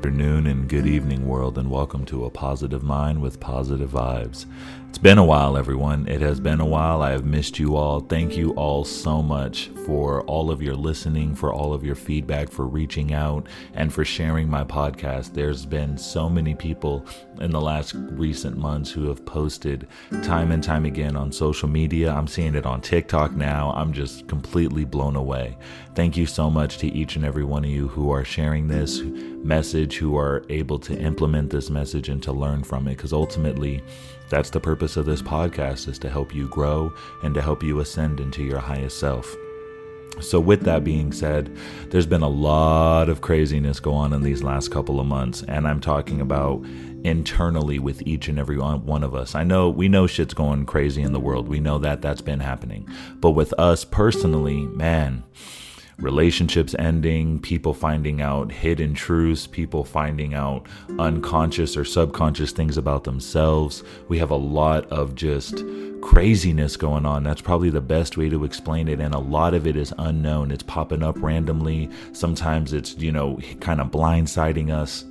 Good afternoon and good evening, world, and welcome to A Positive Mind with Positive Vibes. It's been a while, everyone. It has been a while. I have missed you all. Thank you all so much for all of your listening, for all of your feedback, for reaching out, and for sharing my podcast. There's been so many people in the last recent months who have posted time and time again on social media. I'm seeing it on TikTok now. I'm just completely blown away. Thank you so much to each and every one of you who are sharing this message, who are able to implement this message and to learn from it, because ultimately that's the purpose of this podcast, is to help you grow and to help you ascend into your highest self. So with that being said, there's been a lot of craziness go on in these last couple of months, and I'm talking about internally with each and every one of us. I know we know shit's going crazy in the world. We know that that's been happening. But with us personally, man, relationships ending, people finding out hidden truths, people finding out unconscious or subconscious things about themselves. We have a lot of just craziness going on. That's probably the best way to explain it. And a lot of it is unknown. It's popping up randomly. Sometimes it's, kind of blindsiding us.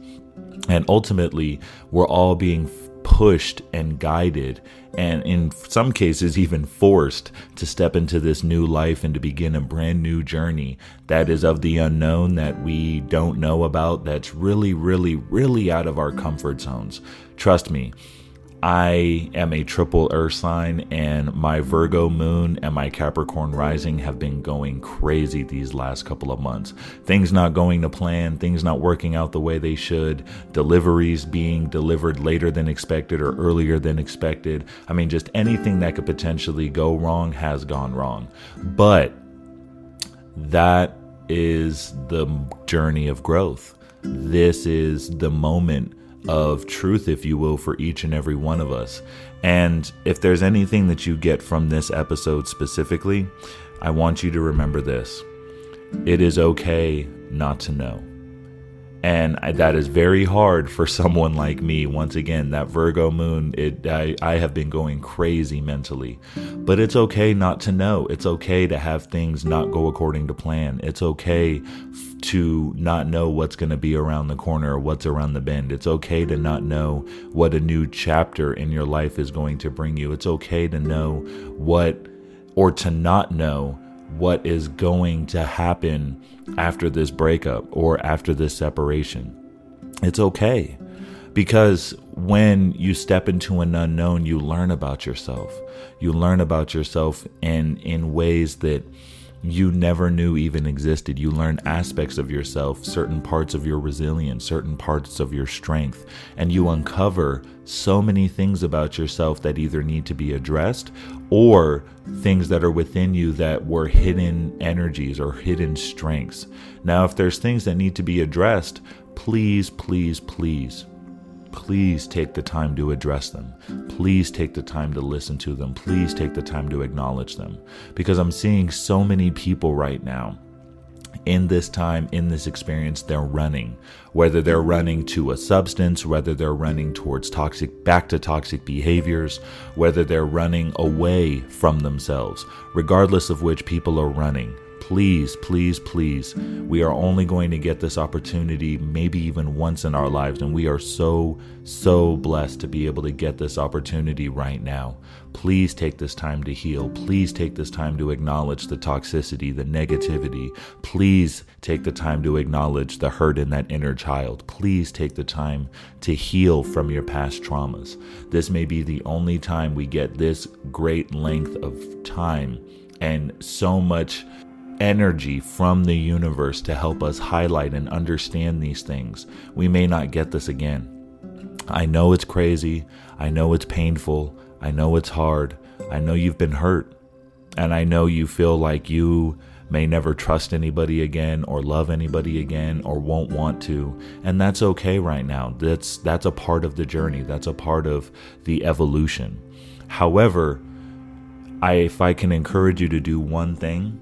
And ultimately, we're all being pushed and guided, and in some cases even forced, to step into this new life and to begin a brand new journey that is of the unknown, that we don't know about, that's really, really, really out of our comfort zones. Trust me, I am a triple earth sign, and my Virgo moon and my Capricorn rising have been going crazy these last couple of months. Things not going to plan, things not working out the way they should, deliveries being delivered later than expected or earlier than expected. I mean, just anything that could potentially go wrong has gone wrong. But that is the journey of growth. This is the moment of truth, if you will, for each and every one of us. And if there's anything that you get from this episode specifically, I want you to remember this. It is okay not to know. And that is very hard for someone like me. Once again, that Virgo moon, I have been going crazy mentally. But it's okay not to know. It's okay to have things not go according to plan. It's okay to not know what's going to be around the corner or what's around the bend. It's okay to not know what a new chapter in your life is going to bring you. It's okay to know what is going to happen after this breakup or after this separation. It's okay, because when you step into an unknown, you learn about yourself. You learn about yourself in ways that you never knew even existed. You learn aspects of yourself, certain parts of your resilience, certain parts of your strength, and you uncover so many things about yourself that either need to be addressed or things that are within you that were hidden energies or hidden strengths. Now, if there's things that need to be addressed, please, please, please, please take the time to address them. Please take the time to listen to them. Please take the time to acknowledge them. Because I'm seeing so many people right now in this time, in this experience, they're running. Whether they're running to a substance, whether they're running towards back to toxic behaviors, whether they're running away from themselves, regardless of which, people are running. Please, please, please, we are only going to get this opportunity maybe even once in our lives, and we are so, so blessed to be able to get this opportunity right now. Please take this time to heal. Please take this time to acknowledge the toxicity, the negativity. Please take the time to acknowledge the hurt in that inner child. Please take the time to heal from your past traumas. This may be the only time we get this great length of time and so much energy from the universe to help us highlight and understand these things. We may not get this again. I know it's crazy. I know it's painful. I know it's hard. I know you've been hurt. And I know you feel like you may never trust anybody again or love anybody again or won't want to. And that's okay right now. That's a part of the journey. That's a part of the evolution. However, if I can encourage you to do one thing,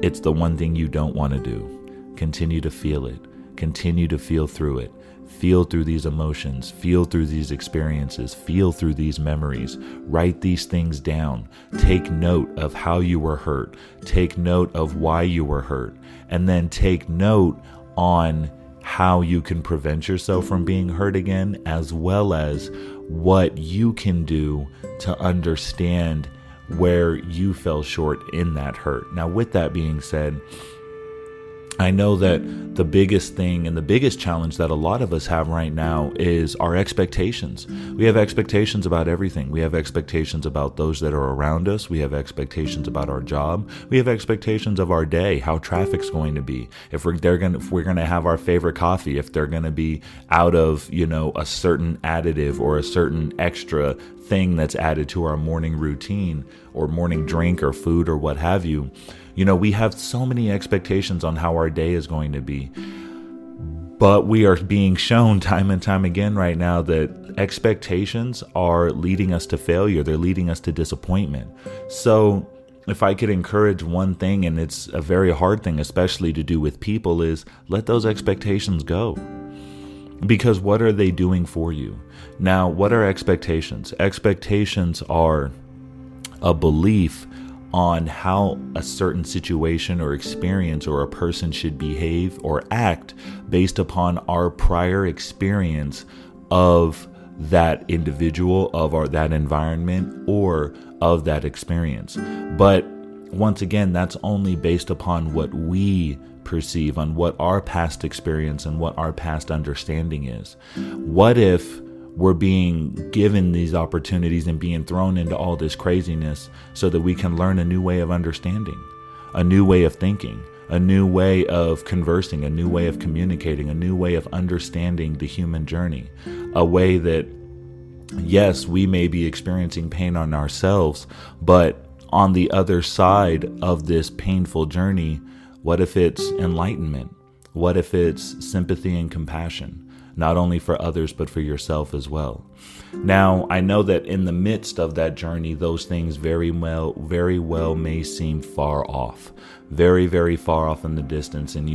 it's the one thing you don't want to do. Continue to feel it. Continue to feel through it. Feel through these emotions. Feel through these experiences. Feel through these memories. Write these things down. Take note of how you were hurt. Take note of why you were hurt. And then take note on how you can prevent yourself from being hurt again, as well as what you can do to understand where you fell short in that hurt. Now, with that being said, I know that the biggest thing and the biggest challenge that a lot of us have right now is our expectations. We have expectations about everything. We have expectations about those that are around us. We have expectations about our job. We have expectations of our day, how traffic's going to be, if we're going to have our favorite coffee, if they're going to be out of, a certain additive or a certain extra thing that's added to our morning routine or morning drink or food or what have you. We have so many expectations on how our day is going to be. But we are being shown time and time again right now that expectations are leading us to failure. They're leading us to disappointment. So if I could encourage one thing, and it's a very hard thing, especially to do with people, is let those expectations go. Because what are they doing for you? Now, what are expectations? Expectations are a belief on how a certain situation or experience or a person should behave or act based upon our prior experience of that individual, that environment, or of that experience. But once again, that's only based upon what we perceive, on what our past experience and what our past understanding is. What if we're being given these opportunities and being thrown into all this craziness so that we can learn a new way of understanding, a new way of thinking, a new way of conversing, a new way of communicating, a new way of understanding the human journey, a way that, yes, we may be experiencing pain on ourselves, but on the other side of this painful journey, what if it's enlightenment? What if it's sympathy and compassion? Not only for others, but for yourself as well. Now, I know that in the midst of that journey, those things very well may seem far off, very, very far off in the distance. And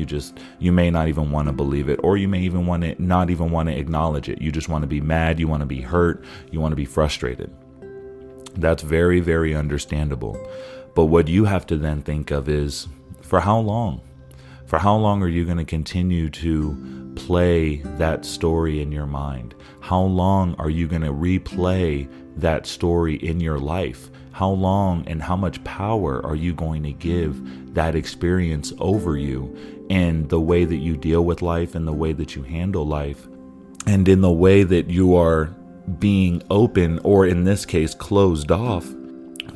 you may not even want to believe it, or you may even want to not even want to acknowledge it. You just want to be mad. You want to be hurt. You want to be frustrated. That's very, very understandable. But what you have to then think of is, for how long? For how long are you going to continue to play that story in your mind? How long are you going to replay that story in your life? How long and how much power are you going to give that experience over you and the way that you deal with life and the way that you handle life and in the way that you are being open, or in this case, closed off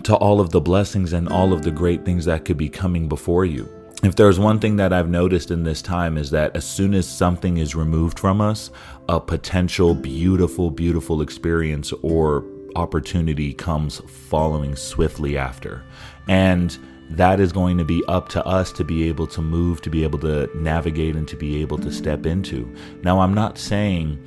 to all of the blessings and all of the great things that could be coming before you? If there's one thing that I've noticed in this time is that as soon as something is removed from us, a potential beautiful, beautiful experience or opportunity comes following swiftly after. And that is going to be up to us to be able to move, to be able to navigate, and to be able to step into. Now, I'm not saying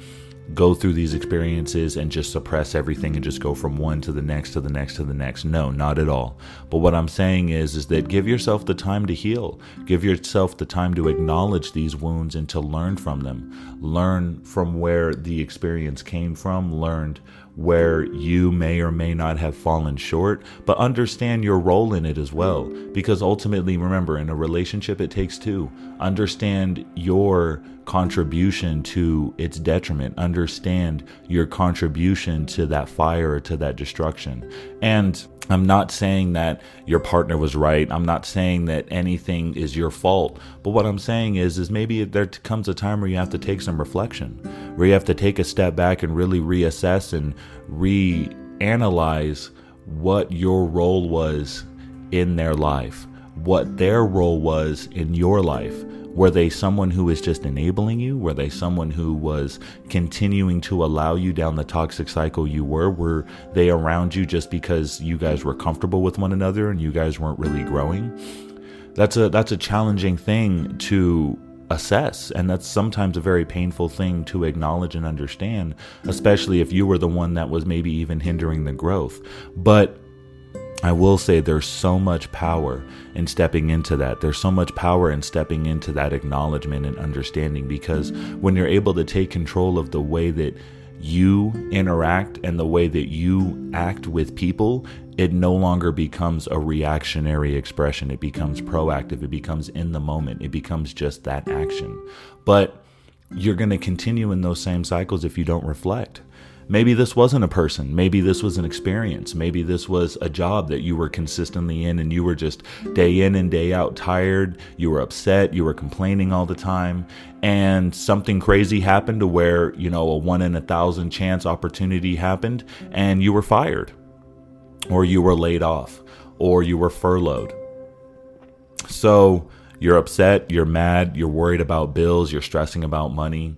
go through these experiences and just suppress everything and just go from one to the next to the next to the next. No, not at all. But what I'm saying is that give yourself the time to heal. Give yourself the time to acknowledge these wounds and to learn from them. Learn from where the experience came from. Learn where you may or may not have fallen short, but understand your role in it as well. Because ultimately, remember, in a relationship, it takes two. Understand your contribution to its detriment. Understand your contribution to that fire or to that destruction. And I'm not saying that your partner was right. I'm not saying that anything is your fault. But what I'm saying is maybe there comes a time where you have to take some reflection, where you have to take a step back and really reassess and reanalyze what your role was in their life, what their role was in your life. Were they someone who was just enabling you? Were they someone who was continuing to allow you down the toxic cycle you were? Were they around you just because you guys were comfortable with one another and you guys weren't really growing? That's a challenging thing to assess. And that's sometimes a very painful thing to acknowledge and understand, especially if you were the one that was maybe even hindering the growth. But I will say there's so much power in stepping into that. There's so much power in stepping into that acknowledgement and understanding, because when you're able to take control of the way that you interact and the way that you act with people, it no longer becomes a reactionary expression. It becomes proactive. It becomes in the moment. It becomes just that action. But you're going to continue in those same cycles if you don't reflect. Maybe this wasn't a person. Maybe this was an experience. Maybe this was a job that you were consistently in and you were just day in and day out tired. You were upset. You were complaining all the time. And something crazy happened to where, you know, a 1 in 1,000 chance opportunity happened and you were fired, or you were laid off, or you were furloughed. So you're upset, you're mad, you're worried about bills, you're stressing about money.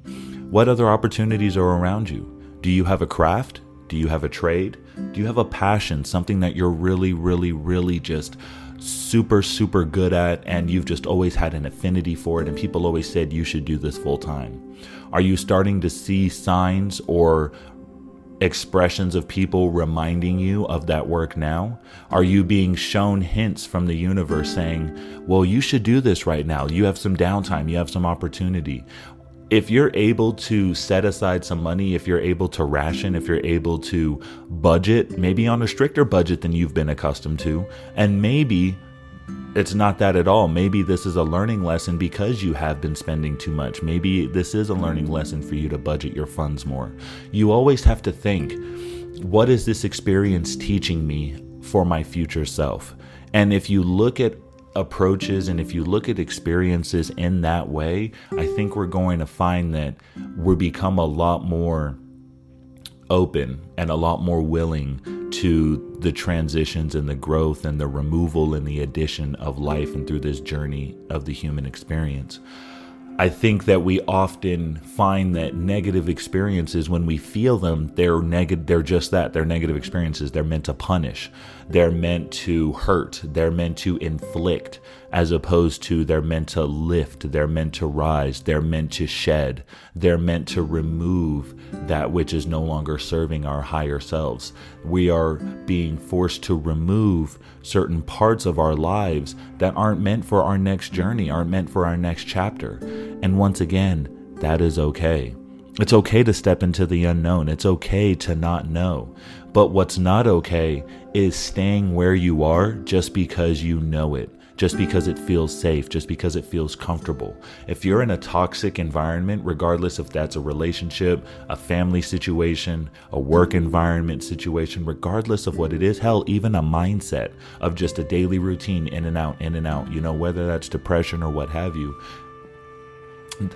What other opportunities are around you? Do you have a craft? Do you have a trade? Do you have a passion? Something that you're really, really, really just super, super good at, and you've just always had an affinity for it, and people always said you should do this full time. Are you starting to see signs or expressions of people reminding you of that work now? Are you being shown hints from the universe saying, well, you should do this right now. You have some downtime. You have some opportunity. If you're able to set aside some money, if you're able to ration, if you're able to budget, maybe on a stricter budget than you've been accustomed to, and maybe it's not that at all. Maybe this is a learning lesson because you have been spending too much. Maybe this is a learning lesson for you to budget your funds more. You always have to think, what is this experience teaching me for my future self? And if you look at approaches and if you look at experiences in that way, I think we're going to find that we become a lot more open and a lot more willing to the transitions and the growth and the removal and the addition of life and through this journey of the human experience. I think that we often find that negative experiences, when we feel them, they're just that. They're negative experiences. They're meant to punish. They're meant to hurt. They're meant to inflict, as opposed to they're meant to lift. They're meant to rise. They're meant to shed. They're meant to remove that which is no longer serving our higher selves. We are being forced to remove certain parts of our lives that aren't meant for our next journey, aren't meant for our next chapter. And once again, that is okay. It's okay to step into the unknown. It's okay to not know. But what's not okay is staying where you are just because you know it, just because it feels safe, just because it feels comfortable. If you're in a toxic environment, regardless if that's a relationship, a family situation, a work environment situation, regardless of what it is, hell, even a mindset of just a daily routine, in and out, you know, whether that's depression or what have you,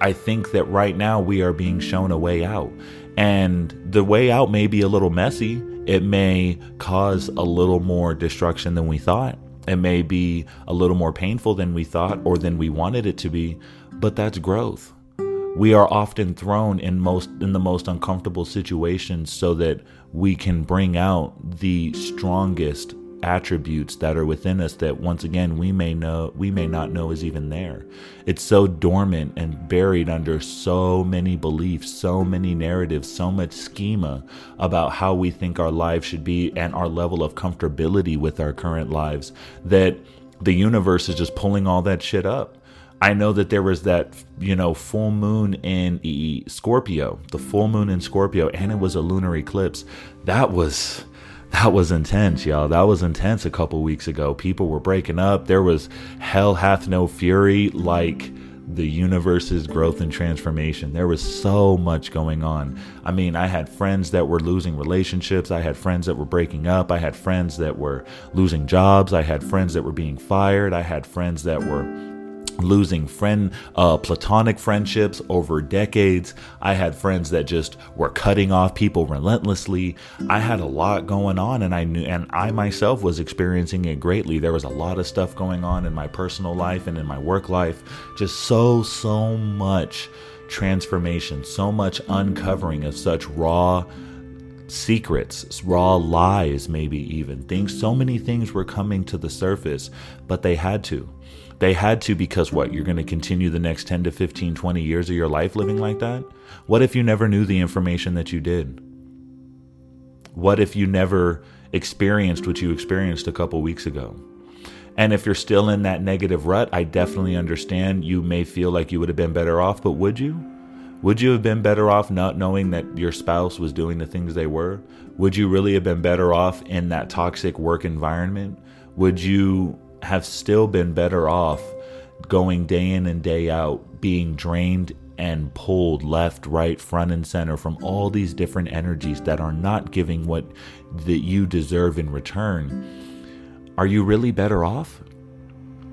I think that right now we are being shown a way out, and the way out may be a little messy. It may cause a little more destruction than we thought. It may be a little more painful than we thought or than we wanted it to be, but that's growth. We are often thrown in the most uncomfortable situations so that we can bring out the strongest attributes that are within us that, once again, we may not know is even there. It's so dormant and buried under so many beliefs, so many narratives, so much schema about how we think our lives should be and our level of comfortability with our current lives, that the universe is just pulling all that shit up. I know that there was that, you know, full moon in Scorpio, the full moon in Scorpio, and it was a lunar eclipse. That was intense, y'all. That was intense a couple weeks ago. People were breaking up. There was hell hath no fury, like the universe's growth and transformation. There was so much going on. I mean, I had friends that were losing relationships. I had friends that were breaking up. I had friends that were losing jobs. I had friends that were being fired. I had friends that were losing platonic friendships over decades. I had friends that just were cutting off people relentlessly. I had a lot going on, and I myself was experiencing it greatly. There was a lot of stuff going on in my personal life and in my work life. Just so much transformation, so much uncovering of such raw secrets, raw lies, maybe even things. So many things were coming to the surface, but they had to. They had to, because what? You're going to continue the next 10 to 15, 20 years of your life living like that? What if you never knew the information that you did? What if you never experienced what you experienced a couple weeks ago? And if you're still in that negative rut, I definitely understand you may feel like you would have been better off, but would you? Would you have been better off not knowing that your spouse was doing the things they were? Would you really have been better off in that toxic work environment? Would you have still been better off going day in and day out, being drained and pulled left, right, front, and center from all these different energies that are not giving what that you deserve in return, are you really better off?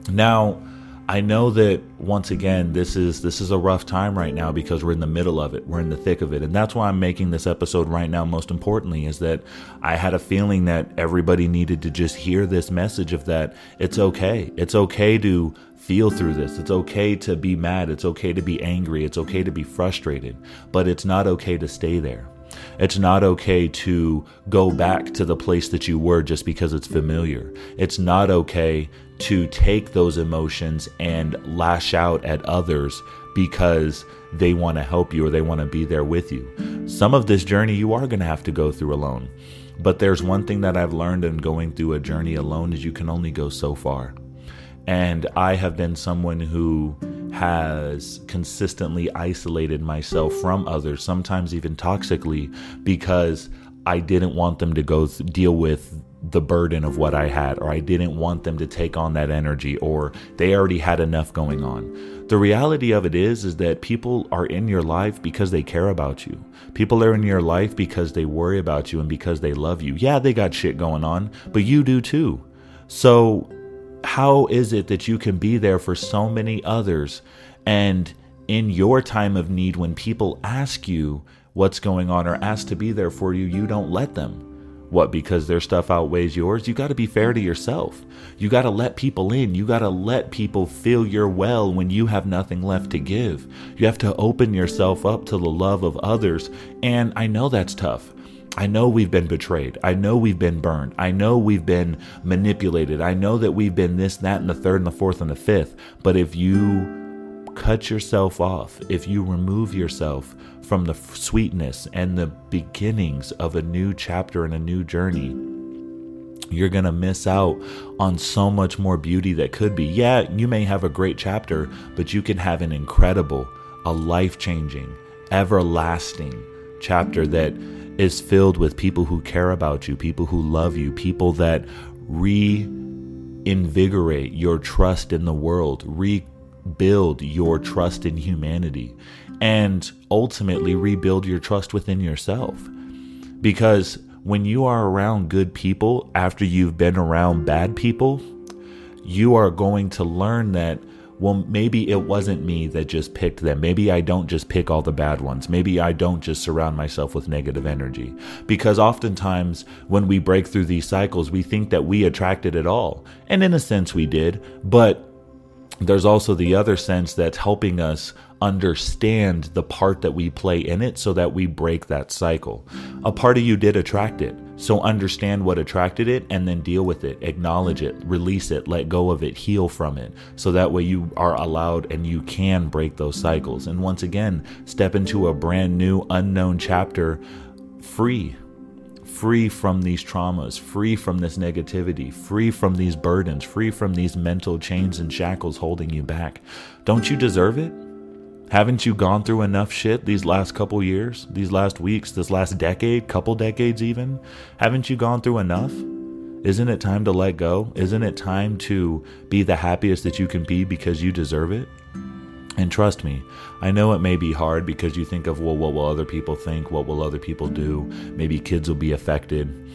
Now, I know that, once again, this is a rough time right now because we're in the middle of it. We're in the thick of it. And that's why I'm making this episode right now, most importantly, is that I had a feeling that everybody needed to just hear this message of that it's okay. It's okay to feel through this. It's okay to be mad. It's okay to be angry. It's okay to be frustrated. But it's not okay to stay there. It's not okay to go back to the place that you were just because it's familiar. It's not okay to take those emotions and lash out at others because they want to help you or they want to be there with you. Some of this journey you are going to have to go through alone. But there's one thing that I've learned in going through a journey alone is you can only go so far. And I have been someone who has consistently isolated myself from others, sometimes even toxically, because I didn't want them to go deal with the burden of what I had, or I didn't want them to take on that energy, or they already had enough going on. The reality of it is that people are in your life because they care about you. People are in your life because they worry about you and because they love you. Yeah, they got shit going on, but you do too. So how is it that you can be there for so many others and in your time of need when people ask you what's going on or ask to be there for you, you don't let them? What, because their stuff outweighs yours? You got to be fair to yourself. You got to let people in. You got to let people fill your well when you have nothing left to give. You have to open yourself up to the love of others. And I know that's tough. I know we've been betrayed. I know we've been burned. I know we've been manipulated. I know that we've been this, that, and the third, and the fourth, and the fifth. But if you cut yourself off, if you remove yourself from the sweetness and the beginnings of a new chapter and a new journey, you're going to miss out on so much more beauty that could be. Yeah, you may have a great chapter, but you can have an incredible, a life-changing, everlasting chapter that is filled with people who care about you, people who love you, people that reinvigorate your trust in the world, rebuild your trust in humanity, and ultimately rebuild your trust within yourself. Because when you are around good people after you've been around bad people, you are going to learn that, well, maybe it wasn't me that just picked them. Maybe I don't just pick all the bad ones. Maybe I don't just surround myself with negative energy. Because oftentimes when we break through these cycles, we think that we attracted it all. And in a sense we did. But there's also the other sense that's helping us understand the part that we play in it so that we break that cycle. A part of you did attract it. So understand what attracted it and then deal with it, acknowledge it, release it, let go of it, heal from it. So that way you are allowed and you can break those cycles. And once again, step into a brand new unknown chapter free from these traumas, free from this negativity, free from these burdens, free from these mental chains and shackles holding you back. Don't you deserve it? Haven't you gone through enough shit these last couple years, these last weeks, this last decade, couple decades even? Haven't you gone through enough? Isn't it time to let go? Isn't it time to be the happiest that you can be because you deserve it? And trust me, I know it may be hard because you think of, well, what will other people think? What will other people do? Maybe kids will be affected.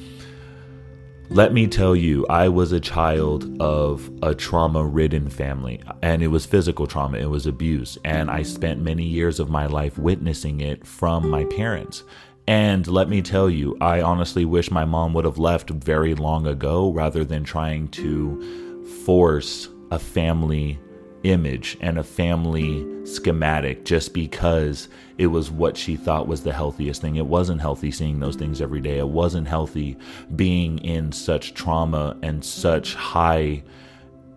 Let me tell you, I was a child of a trauma-ridden family, and it was physical trauma, it was abuse, and I spent many years of my life witnessing it from my parents. And let me tell you, I honestly wish my mom would have left very long ago rather than trying to force a family image and a family schematic just because it was what she thought was the healthiest thing. It wasn't healthy seeing those things every day. It wasn't healthy being in such trauma and such high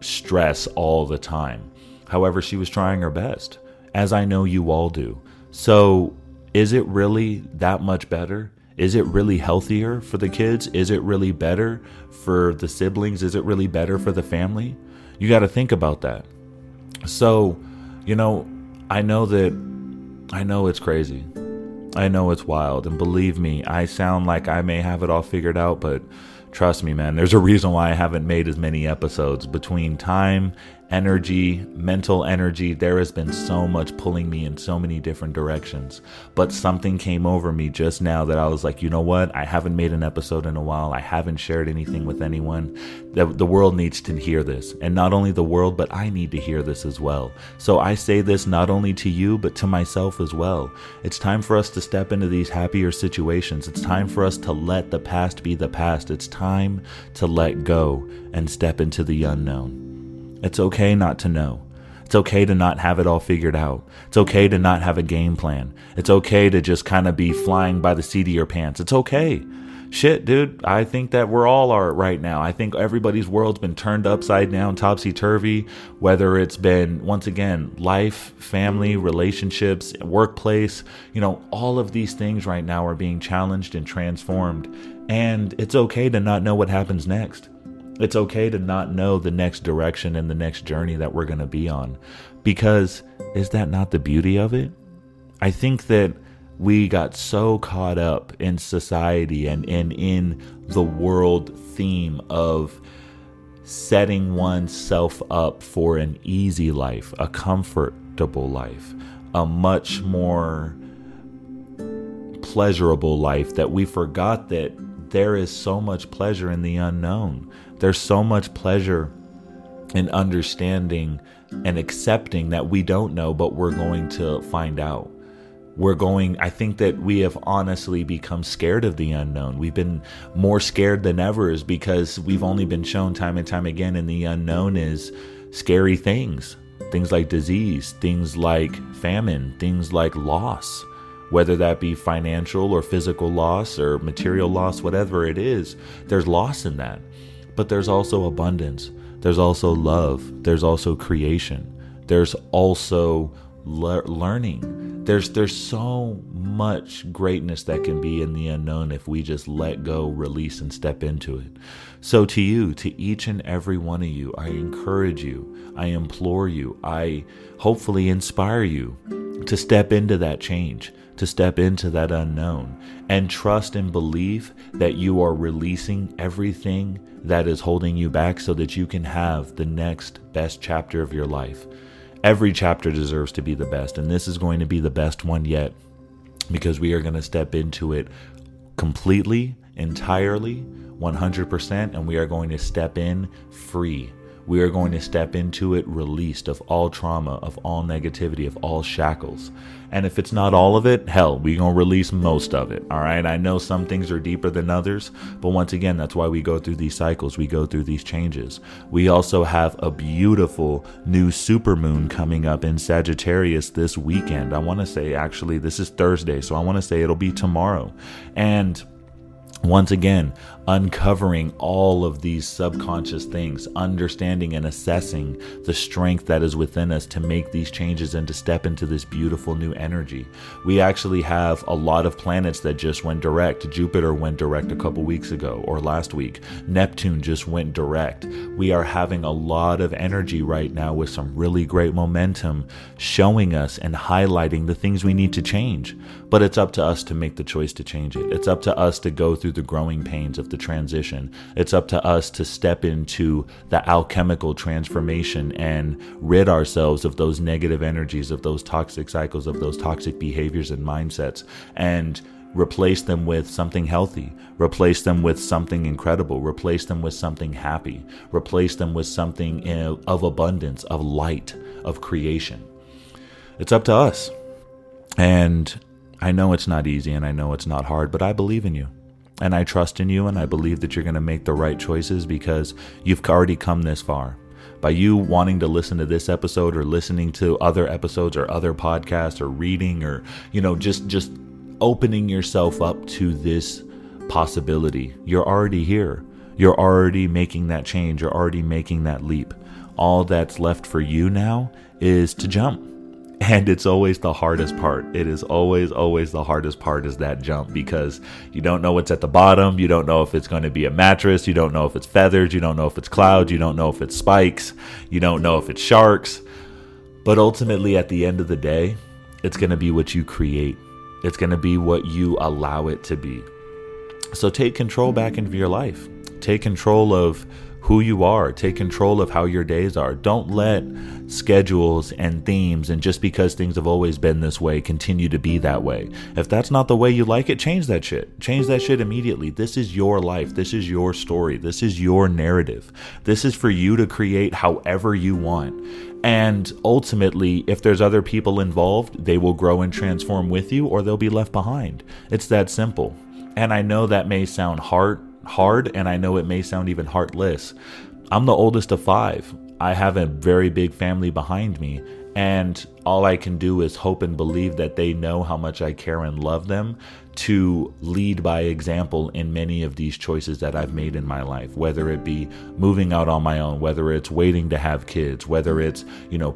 stress all the time. However, she was trying her best, as I know you all do. So is it really that much better? Is it really healthier for the kids? Is it really better for the siblings? Is it really better for the family? You got to think about that. So, I know it's crazy. I know it's wild. And believe me, I sound like I may have it all figured out, but trust me, man, there's a reason why I haven't made as many episodes. Between time energy, mental energy. There has been so much pulling me in so many different directions, but something came over me just now that I was like, you know what? I haven't made an episode in a while. I haven't shared anything with anyone. The world needs to hear this. And not only the world, but I need to hear this as well. So I say this not only to you, but to myself as well. It's time for us to step into these happier situations. It's time for us to let the past be the past. It's time to let go and step into the unknown. It's okay not to know. It's okay to not have it all figured out. It's okay to not have a game plan. It's okay to just kind of be flying by the seat of your pants. It's okay. Shit, dude, I think that we're all are right now. I think everybody's world's been turned upside down, topsy-turvy, whether it's been, once again, life, family, relationships, workplace, all of these things right now are being challenged and transformed. And it's okay to not know what happens next. It's okay to not know the next direction and the next journey that we're going to be on, because is that not the beauty of it? I think that we got so caught up in society and in the world theme of setting oneself up for an easy life, a comfortable life, a much more pleasurable life, that we forgot that there is so much pleasure in the unknown. There's so much pleasure in understanding and accepting that we don't know, but we're going to find out. I think that we have honestly become scared of the unknown. We've been more scared than ever, is because we've only been shown time and time again, and the unknown is scary things. Things like disease, things like famine, things like loss, whether that be financial or physical loss or material loss, whatever it is, there's loss in that. But there's also abundance. There's also love. There's also creation. There's also learning. There's so much greatness that can be in the unknown if we just let go, release, and step into it. So to you, to each and every one of you, I encourage you, I implore you, I hopefully inspire you to step into that change, to step into that unknown, and trust and believe that you are releasing everything that is holding you back so that you can have the next best chapter of your life. Every chapter deserves to be the best, and this is going to be the best one yet, because we are going to step into it completely, entirely, 100%, and we are going to step in free. We are going to step into it released of all trauma, of all negativity, of all shackles. And if it's not all of it, hell, we're going to release most of it. All right. I know some things are deeper than others, but once again, that's why we go through these cycles. We go through these changes. We also have a beautiful new supermoon coming up in Sagittarius this weekend. I want to say, actually, this is Thursday, so I want to say it'll be tomorrow. And once again, uncovering all of these subconscious things, understanding and assessing the strength that is within us to make these changes and to step into this beautiful new energy. We actually have a lot of planets that just went direct. Jupiter went direct a couple weeks ago, or last week. Neptune just went direct. We are having a lot of energy right now with some really great momentum showing us and highlighting the things we need to change. But it's up to us to make the choice to change it. It's up to us to go through the growing pains of the transition. It's up to us to step into the alchemical transformation and rid ourselves of those negative energies, of those toxic cycles, of those toxic behaviors and mindsets, and replace them with something healthy, replace them with something incredible, replace them with something happy, replace them with something of abundance, of light, of creation. It's up to us. And I know it's not easy, and I know it's not hard, but I believe in you. And I trust in you, and I believe that you're going to make the right choices, because you've already come this far. By you wanting to listen to this episode, or listening to other episodes or other podcasts, or reading, or, just opening yourself up to this possibility. You're already here. You're already making that change. You're already making that leap. All that's left for you now is to jump. And it's always the hardest part. It is always the hardest part, is that jump, because you don't know what's at the bottom. You don't know if it's going to be a mattress. You don't know if it's feathers. You don't know if it's clouds. You don't know if it's spikes. You don't know if it's sharks. But ultimately, at the end of the day, it's going to be what you create. It's going to be what you allow it to be. So take control back into your life. Take control of who you are. Take control of how your days are. Don't let schedules and themes, and just because things have always been this way, continue to be that way. If that's not the way you like it, change that shit. Change that shit immediately. This is your life. This is your story. This is your narrative. This is for you to create however you want. And ultimately, if there's other people involved, they will grow and transform with you, or they'll be left behind. It's that simple. And I know that may sound hard, and I know it may sound even heartless. I'm the oldest of five. I have a very big family behind me, and all I can do is hope and believe that they know how much I care and love them to lead by example in many of these choices that I've made in my life, whether it be moving out on my own, whether it's waiting to have kids, whether it's,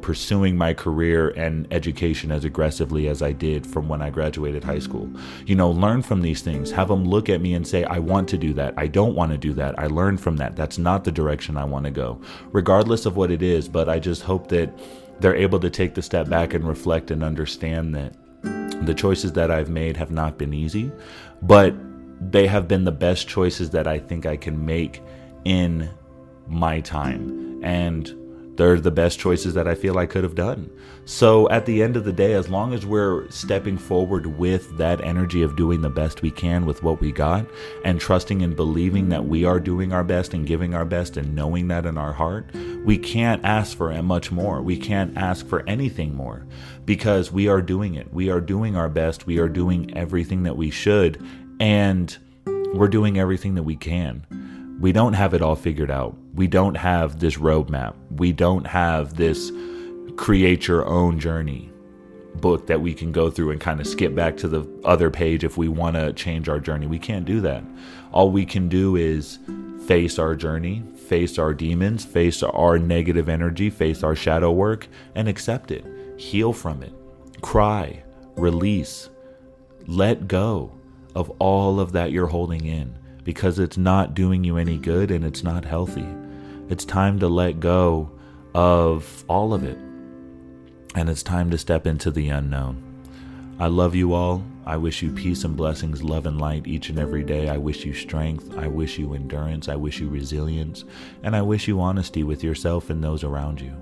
pursuing my career and education as aggressively as I did from when I graduated high school. Learn from these things, have them look at me and say, I want to do that. I don't want to do that. I learned from that. That's not the direction I want to go, regardless of what it is. But I just hope that they're able to take the step back and reflect and understand that the choices that I've made have not been easy, but they have been the best choices that I think I can make in my time. And they're the best choices that I feel I could have done. So at the end of the day, as long as we're stepping forward with that energy of doing the best we can with what we got, and trusting and believing that we are doing our best and giving our best and knowing that in our heart, we can't ask for much more. We can't ask for anything more, because we are doing it. We are doing our best. We are doing everything that we should, and we're doing everything that we can. We don't have it all figured out. We don't have this roadmap. We don't have this create your own journey book that we can go through and kind of skip back to the other page if we want to change our journey. We can't do that. All we can do is face our journey, face our demons, face our negative energy, face our shadow work, and accept it. Heal from it. Cry, release, let go of all of that you're holding in, because it's not doing you any good and it's not healthy. It's time to let go of all of it. And it's time to step into the unknown. I love you all. I wish you peace and blessings, love and light each and every day. I wish you strength. I wish you endurance. I wish you resilience. And I wish you honesty with yourself and those around you.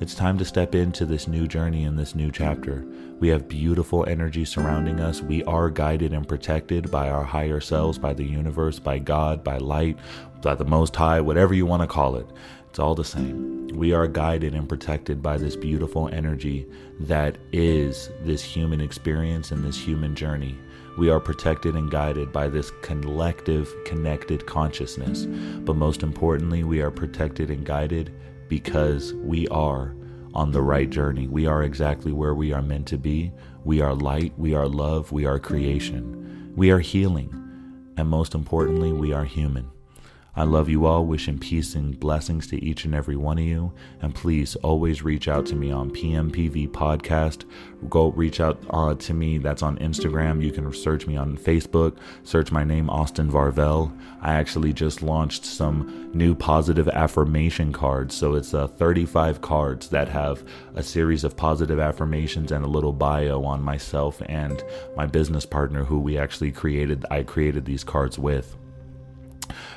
It's time to step into this new journey and this new chapter. We have beautiful energy surrounding us. We are guided and protected by our higher selves, by the universe, by God, by light, by the Most High, whatever you want to call it. It's all the same. We are guided and protected by this beautiful energy that is this human experience and this human journey. We are protected and guided by this collective, connected consciousness. But most importantly, we are protected and guided because we are on the right journey. We are exactly where we are meant to be. We are light. We are love. We are creation. We are healing. And most importantly, we are human. I love you all. Wishing peace and blessings to each and every one of you. And please always reach out to me on PMPV Podcast. Go reach out to me. That's on Instagram. You can search me on Facebook. Search my name, Austin Varvel. I actually just launched some new positive affirmation cards. So it's 35 cards that have a series of positive affirmations and a little bio on myself and my business partner who we actually created. I created these cards with.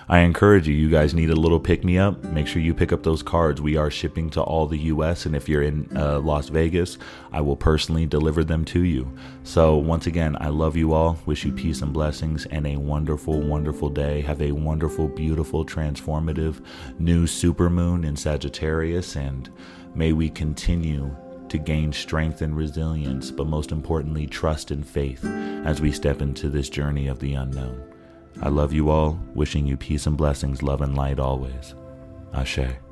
I encourage you guys need a little pick me up. Make sure you pick up those cards. We are shipping to all the US, and if you're in Las Vegas, I will personally deliver them to you. So once again, I love you all. Wish you peace and blessings and a wonderful, wonderful day. Have a wonderful, beautiful, transformative new supermoon in Sagittarius, and may we continue to gain strength and resilience, but most importantly, trust and faith as we step into this journey of the unknown. I love you all, wishing you peace and blessings, love and light always. Ashe.